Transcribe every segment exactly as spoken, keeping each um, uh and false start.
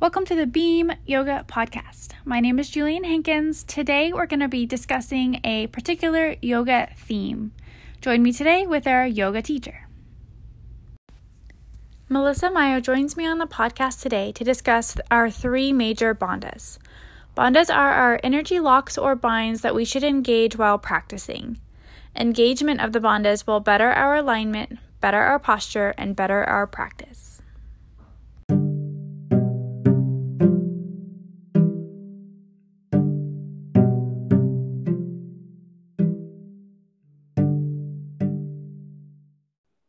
Welcome to the BEAM Yoga Podcast. My name is Julian Hankins. Today we're going to be discussing a particular yoga theme. Join me today with our yoga teacher. Melissa Mayo joins me on the podcast today to discuss our three major bandhas. Bandhas are our energy locks or binds that we should engage while practicing. Engagement of the bandhas will better our alignment, better our posture, and better our practice.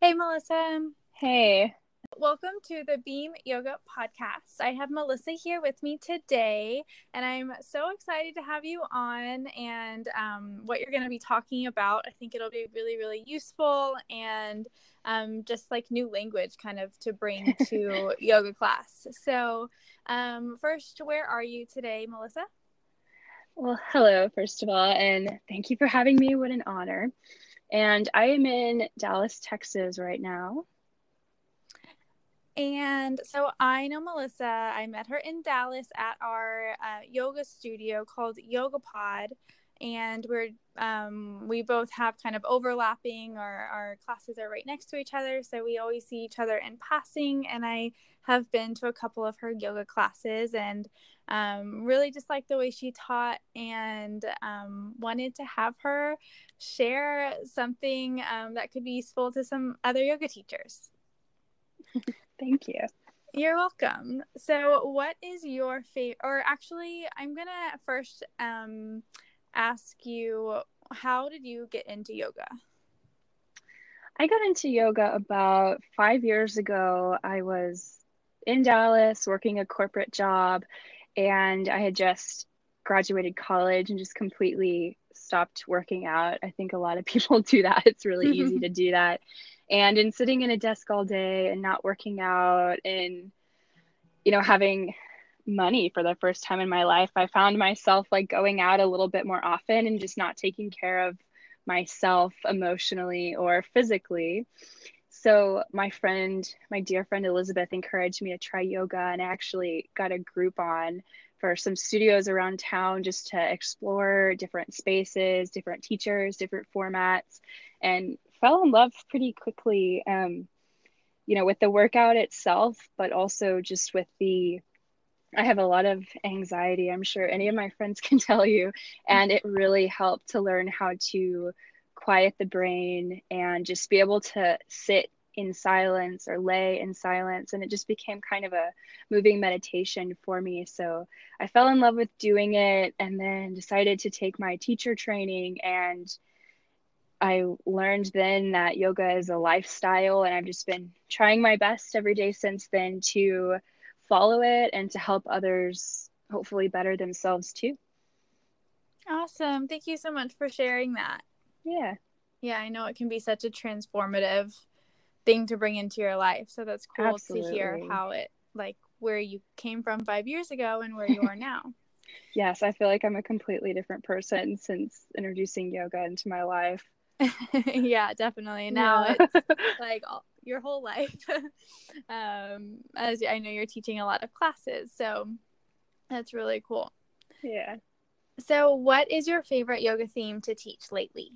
Hey, Melissa. Hey. Welcome to the BEAM Yoga Podcast. I have Melissa here with me today, and I'm so excited to have you on and um, what you're going to be talking about. I think it'll be really, really useful and um, just like new language kind of to bring to yoga class. So um, first, where are you today, Melissa? Well, hello, first of all, and thank you for having me. What an honor. And I am in Dallas, Texas right now. And so I know Melissa. I met her in Dallas at our uh, yoga studio called Yoga Pod. And we're um, we both have kind of overlapping, or our classes are right next to each other. So we always see each other in passing. And I have been to a couple of her yoga classes and um, really just like the way she taught, and um, wanted to have her share something um, that could be useful to some other yoga teachers. Thank you. You're welcome. So what is your favorite, or actually I'm going to first um, ask you, how did you get into yoga? I got into yoga about five years ago. I was in Dallas working a corporate job, and I had just graduated college and just completely stopped working out. I think a lot of people do that. It's really easy to do that. And in sitting in a desk all day and not working out and, you know, having money for the first time in my life, I found myself like going out a little bit more often and just not taking care of myself emotionally or physically. So my friend, my dear friend Elizabeth, encouraged me to try yoga, and I actually got a Groupon for some studios around town just to explore different spaces, different teachers, different formats, and fell in love pretty quickly, um, you know, with the workout itself, but also just with the, I have a lot of anxiety, I'm sure any of my friends can tell you, and it really helped to learn how to quiet the brain and just be able to sit in silence or lay in silence. And it just became kind of a moving meditation for me. So I fell in love with doing it, and then decided to take my teacher training. And I learned then that yoga is a lifestyle, and I've just been trying my best every day since then to follow it and to help others hopefully better themselves too. Awesome. Thank you so much for sharing that. Yeah. Yeah, I know it can be such a transformative thing to bring into your life. So that's cool. Absolutely. To hear how it, like where you came from five years ago and where you are now. Yes, I feel like I'm a completely different person since introducing yoga into my life. Yeah, definitely. Now yeah. It's like all, your whole life. um, as I know you're teaching a lot of classes, so that's really cool. Yeah. So what is your favorite yoga theme to teach lately?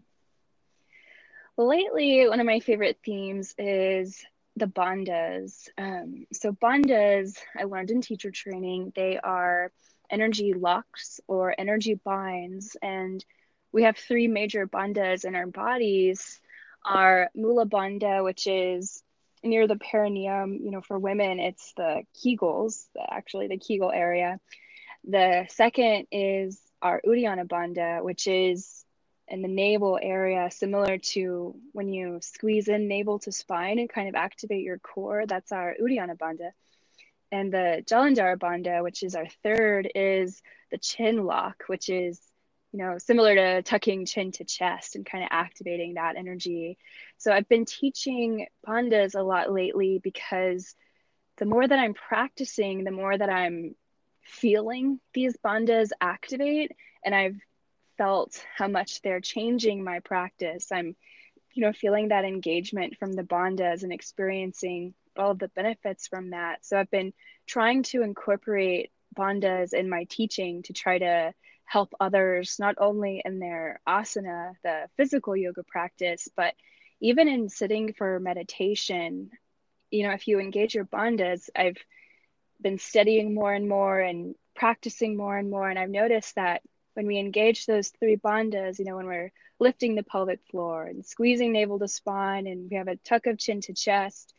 Lately, one of my favorite themes is the bandhas. Um, so bandhas, I learned in teacher training, they are energy locks or energy binds. And we have three major bandhas in our bodies. Our Mula Bandha, which is near the perineum, you know, for women, it's the Kegels, actually the Kegel area. The second is our Uddiyana Bandha, which is in the navel area, similar to when you squeeze in navel to spine and kind of activate your core. That's our Uddiyana Bandha. And the Jalandhara Bandha, which is our third, is the chin lock, which is, you know, similar to tucking chin to chest and kind of activating that energy. So I've been teaching bandhas a lot lately because the more that I'm practicing, the more that I'm feeling these bandhas activate, and I've felt how much they're changing my practice. I'm, you know, feeling that engagement from the bandhas and experiencing all of the benefits from that. So I've been trying to incorporate bandhas in my teaching to try to help others, not only in their asana, the physical yoga practice, but even in sitting for meditation. You know, if you engage your bandhas, I've been studying more and more and practicing more and more. And I've noticed that when we engage those three bandhas, you know, when we're lifting the pelvic floor and squeezing navel to spine, and we have a tuck of chin to chest,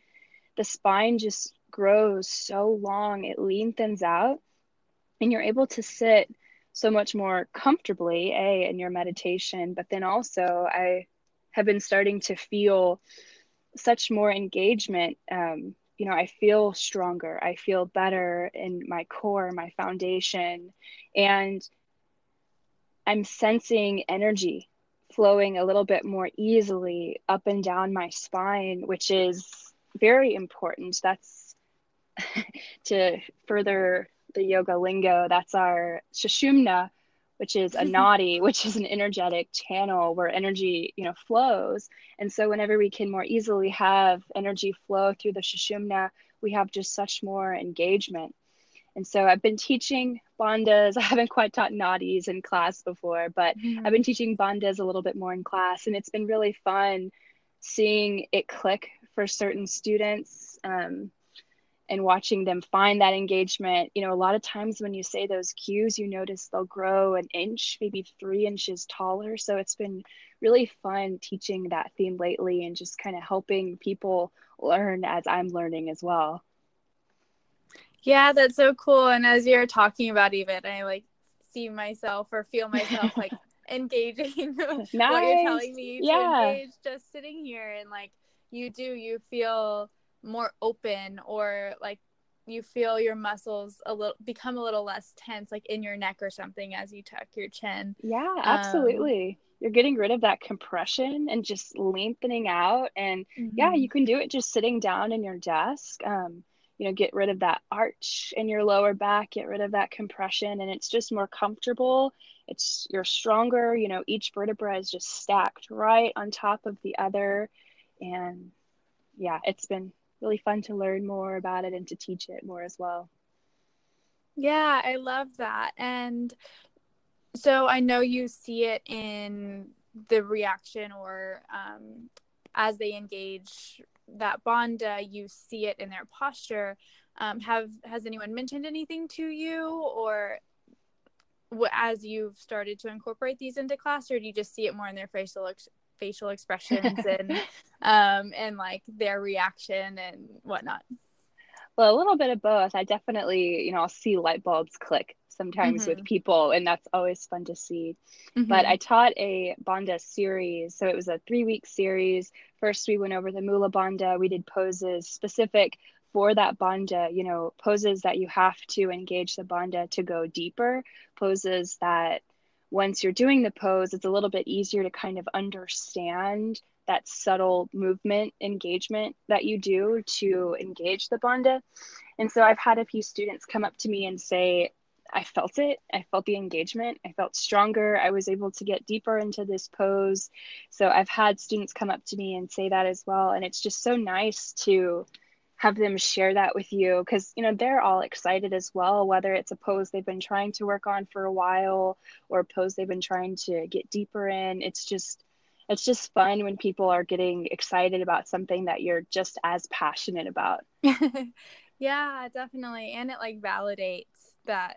the spine just grows so long, it lengthens out, and you're able to sit so much more comfortably, A, in your meditation. But then also I have been starting to feel such more engagement. Um, you know, I feel stronger, I feel better in my core, my foundation, and I'm sensing energy flowing a little bit more easily up and down my spine, which is very important. That's to further the yoga lingo, that's our Sushumna, which is a nadi, which is an energetic channel where energy, you know, flows. And so whenever we can more easily have energy flow through the Sushumna, we have just such more engagement. And so I've been teaching bandhas. I haven't quite taught nadis in class before, but mm-hmm. I've been teaching bandhas a little bit more in class, and it's been really fun seeing it click for certain students. Um, and watching them find that engagement. You know, a lot of times when you say those cues, you notice they'll grow an inch, maybe three inches taller. So it's been really fun teaching that theme lately and just kind of helping people learn as I'm learning as well. Yeah, that's so cool. And as you're talking about even, I like see myself or feel myself like engaging nice. What you're telling me to yeah. engage just sitting here. And like you do, you feel more open, or like you feel your muscles a little become a little less tense, like in your neck or something, as you tuck your chin. Yeah, absolutely. Um, you're getting rid of that compression and just lengthening out. And mm-hmm. yeah, you can do it just sitting down in your desk. Um, you know, get rid of that arch in your lower back, get rid of that compression, and it's just more comfortable. It's you're stronger. You know, each vertebra is just stacked right on top of the other, and yeah, it's been really fun to learn more about it and to teach it more as well. Yeah, I love that. And so I know you see it in the reaction, or um, as they engage that bandha, you see it in their posture. Um, have has anyone mentioned anything to you, or as you've started to incorporate these into class, or do you just see it more in their facial ex- facial expressions and um and like their reaction and whatnot? Well, a little bit of both. I definitely, you know, I'll see light bulbs click sometimes mm-hmm. with people, and that's always fun to see. Mm-hmm. But I taught a bandha series, so it was a three-week series. First we went over the Mula Bandha. We did poses specific for that bandha, you know, poses that you have to engage the bandha to go deeper, poses that once you're doing the pose, it's a little bit easier to kind of understand that subtle movement engagement that you do to engage the bandha. And so I've had a few students come up to me and say, I felt it. I felt the engagement. I felt stronger. I was able to get deeper into this pose. So I've had students come up to me and say that as well. And it's just so nice to have them share that with you, because, you know, they're all excited as well, whether it's a pose they've been trying to work on for a while or a pose they've been trying to get deeper in. It's just, it's just fun when people are getting excited about something that you're just as passionate about. Yeah, definitely. And it like validates that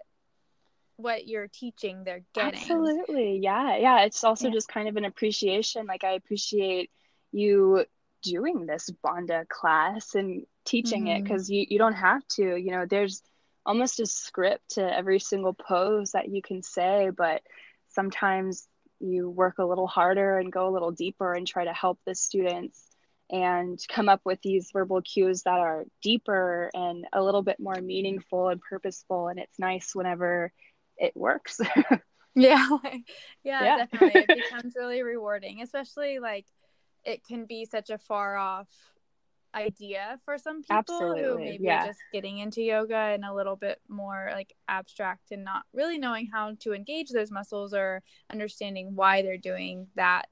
what you're teaching, they're getting. Absolutely. Yeah. Yeah. It's also yeah. just kind of an appreciation. Like, I appreciate you doing this bandha class and teaching mm-hmm. it, because you, you don't have to, you know, there's almost a script to every single pose that you can say, but sometimes you work a little harder and go a little deeper and try to help the students and come up with these verbal cues that are deeper and a little bit more meaningful and purposeful. And it's nice whenever it works. yeah. yeah. Yeah, definitely. It becomes really rewarding, especially like it can be such a far off idea for some people Absolutely. Who maybe yeah. are just getting into yoga and a little bit more like abstract and not really knowing how to engage those muscles or understanding why they're doing that.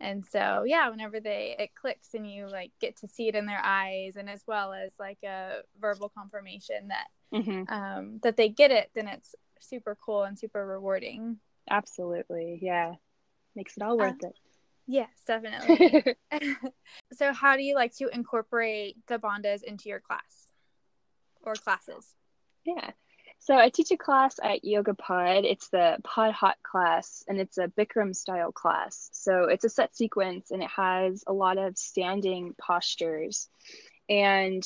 And so, yeah, whenever they, it clicks and you like get to see it in their eyes, and as well as like a verbal confirmation that, mm-hmm. um, that they get it, then it's super cool and super rewarding. Absolutely. Yeah. Makes it all worth uh, it. Yes, definitely. So how do you like to incorporate the bandhas into your class or classes? Yeah. So I teach a class at Yoga Pod. It's the Pod Hot class, and it's a Bikram style class. So it's a set sequence, and it has a lot of standing postures. And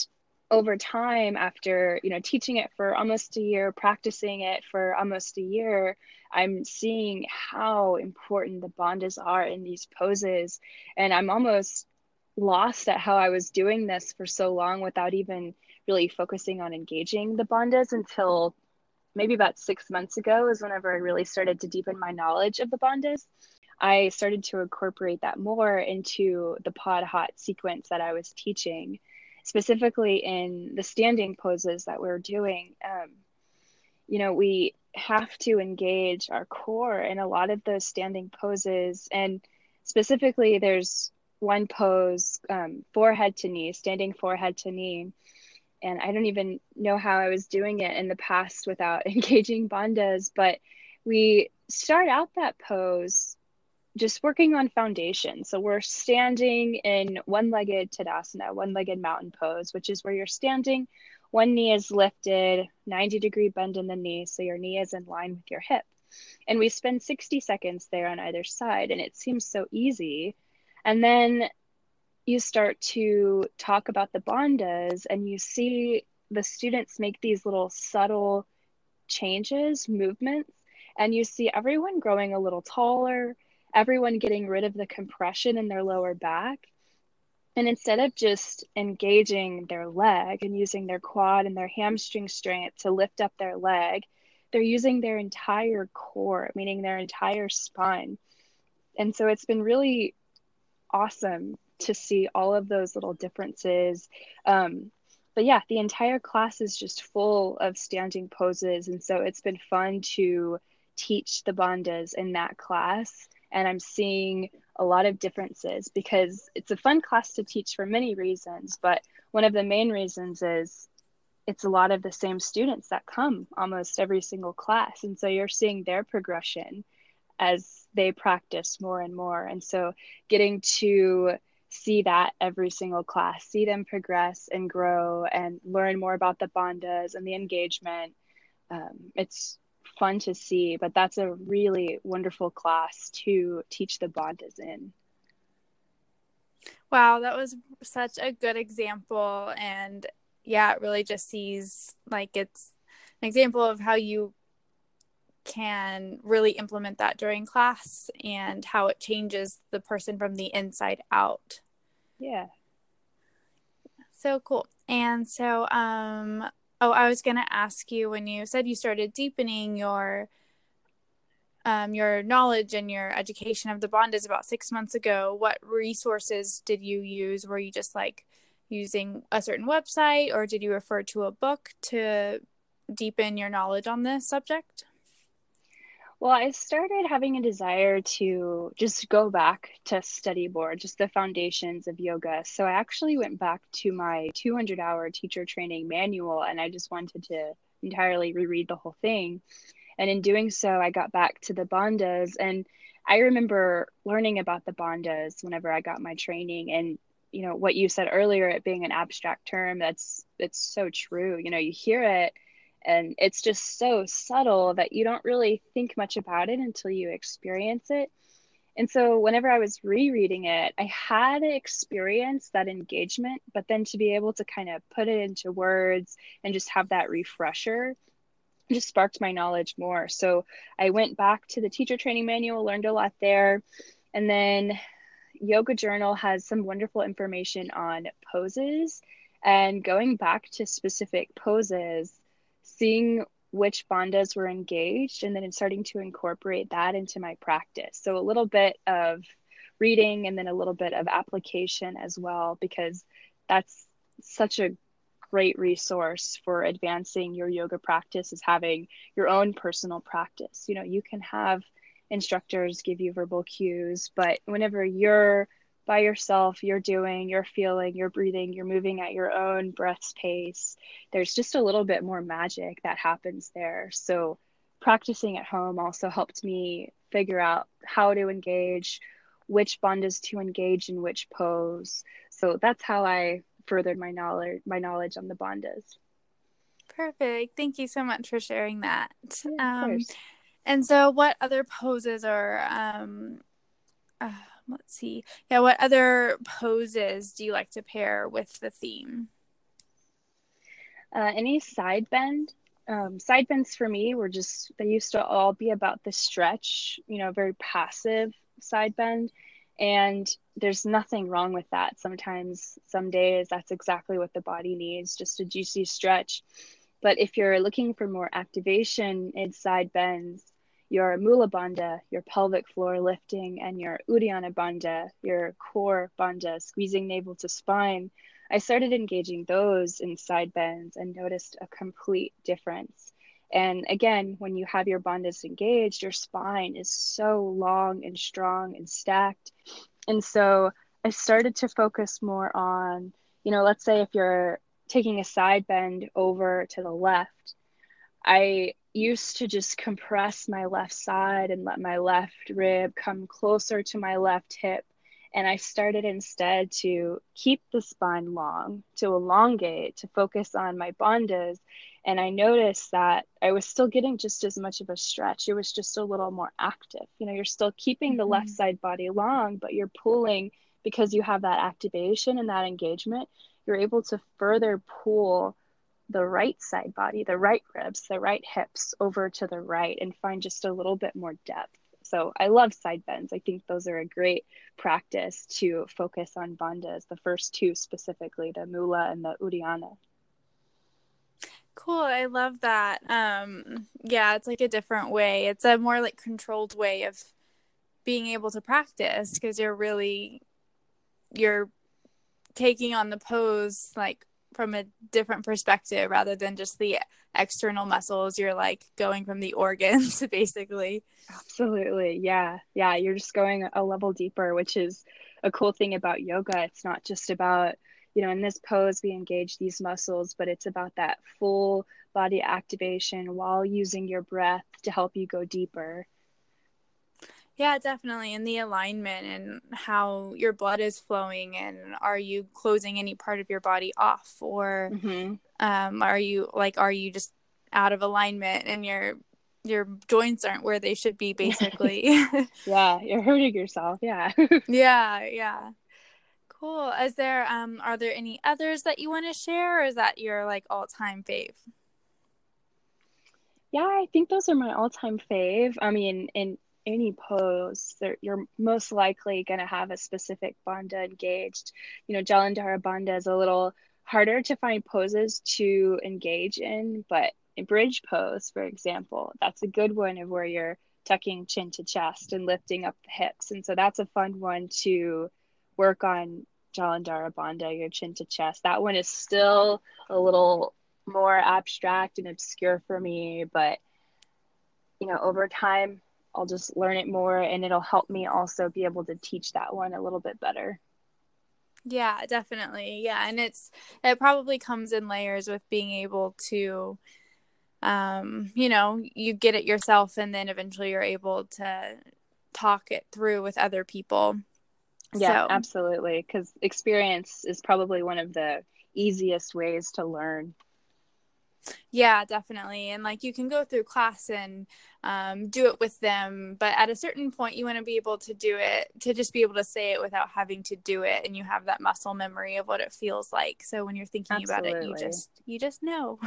over time, after, you know, teaching it for almost a year, practicing it for almost a year, I'm seeing how important the bandhas are in these poses. And I'm almost lost at how I was doing this for so long without even really focusing on engaging the bandhas until maybe about six months ago is whenever I really started to deepen my knowledge of the bandhas. I started to incorporate that more into the Pod Hot sequence that I was teaching, specifically in the standing poses that we we're doing. Um, you know, we have to engage our core in a lot of those standing poses. And specifically, there's one pose, um, forehead to knee, standing forehead to knee. And I don't even know how I was doing it in the past without engaging bandhas, but we start out that pose just working on foundation. So we're standing in one-legged Tadasana, one-legged mountain pose, which is where you're standing, one knee is lifted, ninety degree bend in the knee, so your knee is in line with your hip. And we spend sixty seconds there on either side, and it seems so easy. And then you start to talk about the bandhas, and you see the students make these little subtle changes, movements, and you see everyone growing a little taller, everyone getting rid of the compression in their lower back. And instead of just engaging their leg and using their quad and their hamstring strength to lift up their leg, they're using their entire core, meaning their entire spine. And so it's been really awesome to see all of those little differences. Um, but yeah, the entire class is just full of standing poses. And so it's been fun to teach the bandhas in that class. And I'm seeing a lot of differences because it's a fun class to teach for many reasons. But one of the main reasons is it's a lot of the same students that come almost every single class. And so you're seeing their progression as they practice more and more. And so getting to see that every single class, see them progress and grow and learn more about the bandhas and the engagement. Um, it's fun to see, but that's a really wonderful class to teach the bandhas in. Wow, that was such a good example. And yeah, it really just sees like it's an example of how you can really implement that during class and how it changes the person from the inside out. Yeah. So cool. And so, um, oh, I was going to ask you, when you said you started deepening your, um, your knowledge and your education of the bandhas about six months ago, what resources did you use? Were you just like using a certain website, or did you refer to a book to deepen your knowledge on this subject? Well, I started having a desire to just go back to study more, just the foundations of yoga. So I actually went back to my two hundred hour teacher training manual, and I just wanted to entirely reread the whole thing. And in doing so, I got back to the bandhas. And I remember learning about the bandhas whenever I got my training. And, you know, what you said earlier, it being an abstract term, that's, it's so true. You know, you hear it, and it's just so subtle that you don't really think much about it until you experience it. And so whenever I was rereading it, I had to experience that engagement, but then to be able to kind of put it into words and just have that refresher just sparked my knowledge more. So I went back to the teacher training manual, learned a lot there. And then Yoga Journal has some wonderful information on poses, and going back to specific poses, seeing which bandhas were engaged, and then starting to incorporate that into my practice. So a little bit of reading and then a little bit of application as well, because that's such a great resource for advancing your yoga practice, is having your own personal practice. You know, you can have instructors give you verbal cues, but whenever you're by yourself, you're doing, you're feeling, you're breathing, you're moving at your own breath's pace, there's just a little bit more magic that happens there. So practicing at home also helped me figure out how to engage, which bandhas to engage in which pose. So that's how I furthered my knowledge, my knowledge on the bandhas. Perfect. Thank you so much for sharing that. Yeah, um, and so what other poses are, um, uh, let's see. Yeah. What other poses do you like to pair with the theme? Uh, any side bend. Um, side bends for me were just, they used to all be about the stretch, you know, very passive side bend. And there's nothing wrong with that. Sometimes, some days, that's exactly what the body needs, just a juicy stretch. But if you're looking for more activation in side bends, your Mula Bandha, your pelvic floor lifting, and your Uddiyana Bandha, your core bandha, squeezing navel to spine, I started engaging those in side bends and noticed a complete difference. And again, when you have your bandhas engaged, your spine is so long and strong and stacked. And so I started to focus more on, you know, let's say if you're taking a side bend over to the left, I used to just compress my left side and let my left rib come closer to my left hip. And I started instead to keep the spine long, to elongate, to focus on my bandhas. And I noticed that I was still getting just as much of a stretch. It was just a little more active. You know, you're still keeping mm-hmm. the left side body long, but you're pulling because you have that activation and that engagement. You're able to further pull the right side body, the right ribs, the right hips over to the right and find just a little bit more depth. So I love side bends. I think those are a great practice to focus on bandhas, the first two specifically, the Mula and the Uddiyana. Cool. I love that. Um, yeah, it's like a different way. It's a more like controlled way of being able to practice because you're really, you're taking on the pose like from a different perspective rather than just the external muscles. You're like going from the organs basically. Absolutely. Yeah. Yeah. You're just going a level deeper, which is a cool thing about yoga. It's not just about, you know, in this pose, we engage these muscles, but it's about that full body activation while using your breath to help you go deeper. Yeah, definitely. And the alignment and how your blood is flowing, and are you closing any part of your body off, or mm-hmm. um, are you like, are you just out of alignment and your, your joints aren't where they should be basically. Yeah. You're hurting yourself. Yeah. yeah. Yeah. Cool. Is there, um, are there any others that you want to share, or is that your like all time fave? Yeah, I think those are my all time fave. I mean, in any pose, you're most likely going to have a specific bandha engaged. You know, Jalandhara Bandha is a little harder to find poses to engage in, but a bridge pose, for example, that's a good one of where you're tucking chin to chest and lifting up the hips. And so that's a fun one to work on, Jalandhara Bandha, your chin to chest. That one is still a little more abstract and obscure for me, but, you know, over time, I'll just learn it more, and it'll help me also be able to teach that one a little bit better. Yeah, definitely. Yeah. And it's, it probably comes in layers with being able to, um, you know, you get it yourself and then eventually you're able to talk it through with other people. Yeah, so. Absolutely. 'Cause experience is probably one of the easiest ways to learn. Yeah, definitely. And like you can go through class and um, do it with them. But at a certain point, you want to be able to do it, to just be able to say it without having to do it. And you have that muscle memory of what it feels like. So when you're thinking Absolutely. About it, you just you just know.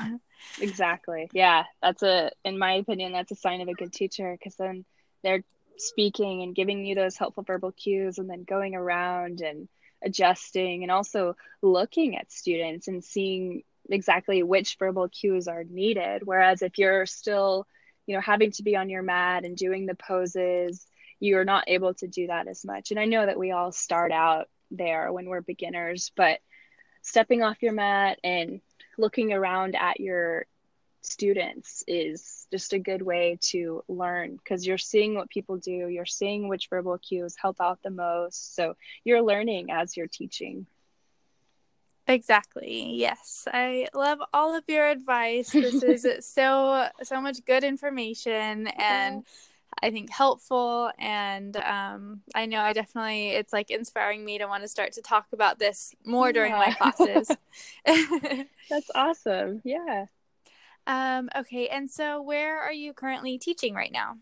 Exactly. Yeah, that's a in my opinion, that's a sign of a good teacher, because then they're speaking and giving you those helpful verbal cues and then going around and adjusting and also looking at students and seeing exactly which verbal cues are needed. Whereas if you're still, you know, having to be on your mat and doing the poses, you're not able to do that as much. And I know that we all start out there when we're beginners, but stepping off your mat and looking around at your students is just a good way to learn, because you're seeing what people do, you're seeing which verbal cues help out the most, so you're learning as you're teaching. Exactly. Yes, I love all of your advice. This is so so much good information, and I think helpful, and um, I know I definitely, it's like inspiring me to want to start to talk about this more during yeah. my classes. That's awesome. Yeah. Um, okay. And so where are you currently teaching right now?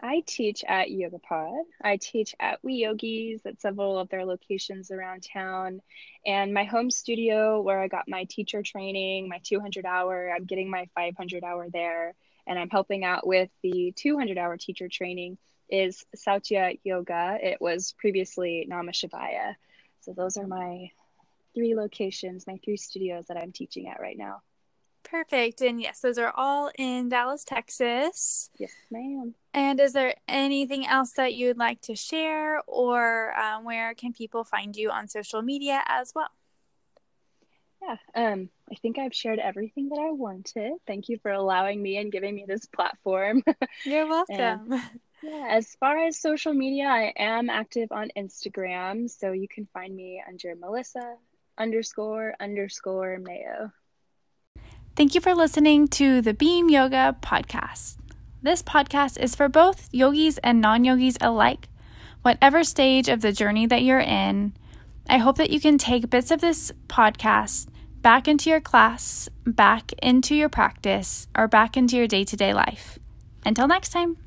I teach at Yoga Pod. I teach at We Yogis at several of their locations around town, and my home studio where I got my teacher training, my two hundred hour, I'm getting my five hundred hour there. And I'm helping out with the two hundred hour teacher training is Satya Yoga. It was previously Namashivaya. So those are my three locations, my three studios that I'm teaching at right now. Perfect. And yes, those are all in Dallas, Texas. Yes, ma'am. And is there anything else that you would like to share, or um, where can people find you on social media as well? Yeah, um, I think I've shared everything that I wanted. Thank you for allowing me and giving me this platform. You're welcome. And, yeah, as far as social media, I am active on Instagram, so you can find me under Melissa underscore underscore Mayo. Thank you for listening to the BEAM Yoga Podcast. This podcast is for both yogis and non-yogis alike, whatever stage of the journey that you're in. I hope that you can take bits of this podcast back into your class, back into your practice, or back into your day-to-day life. Until next time.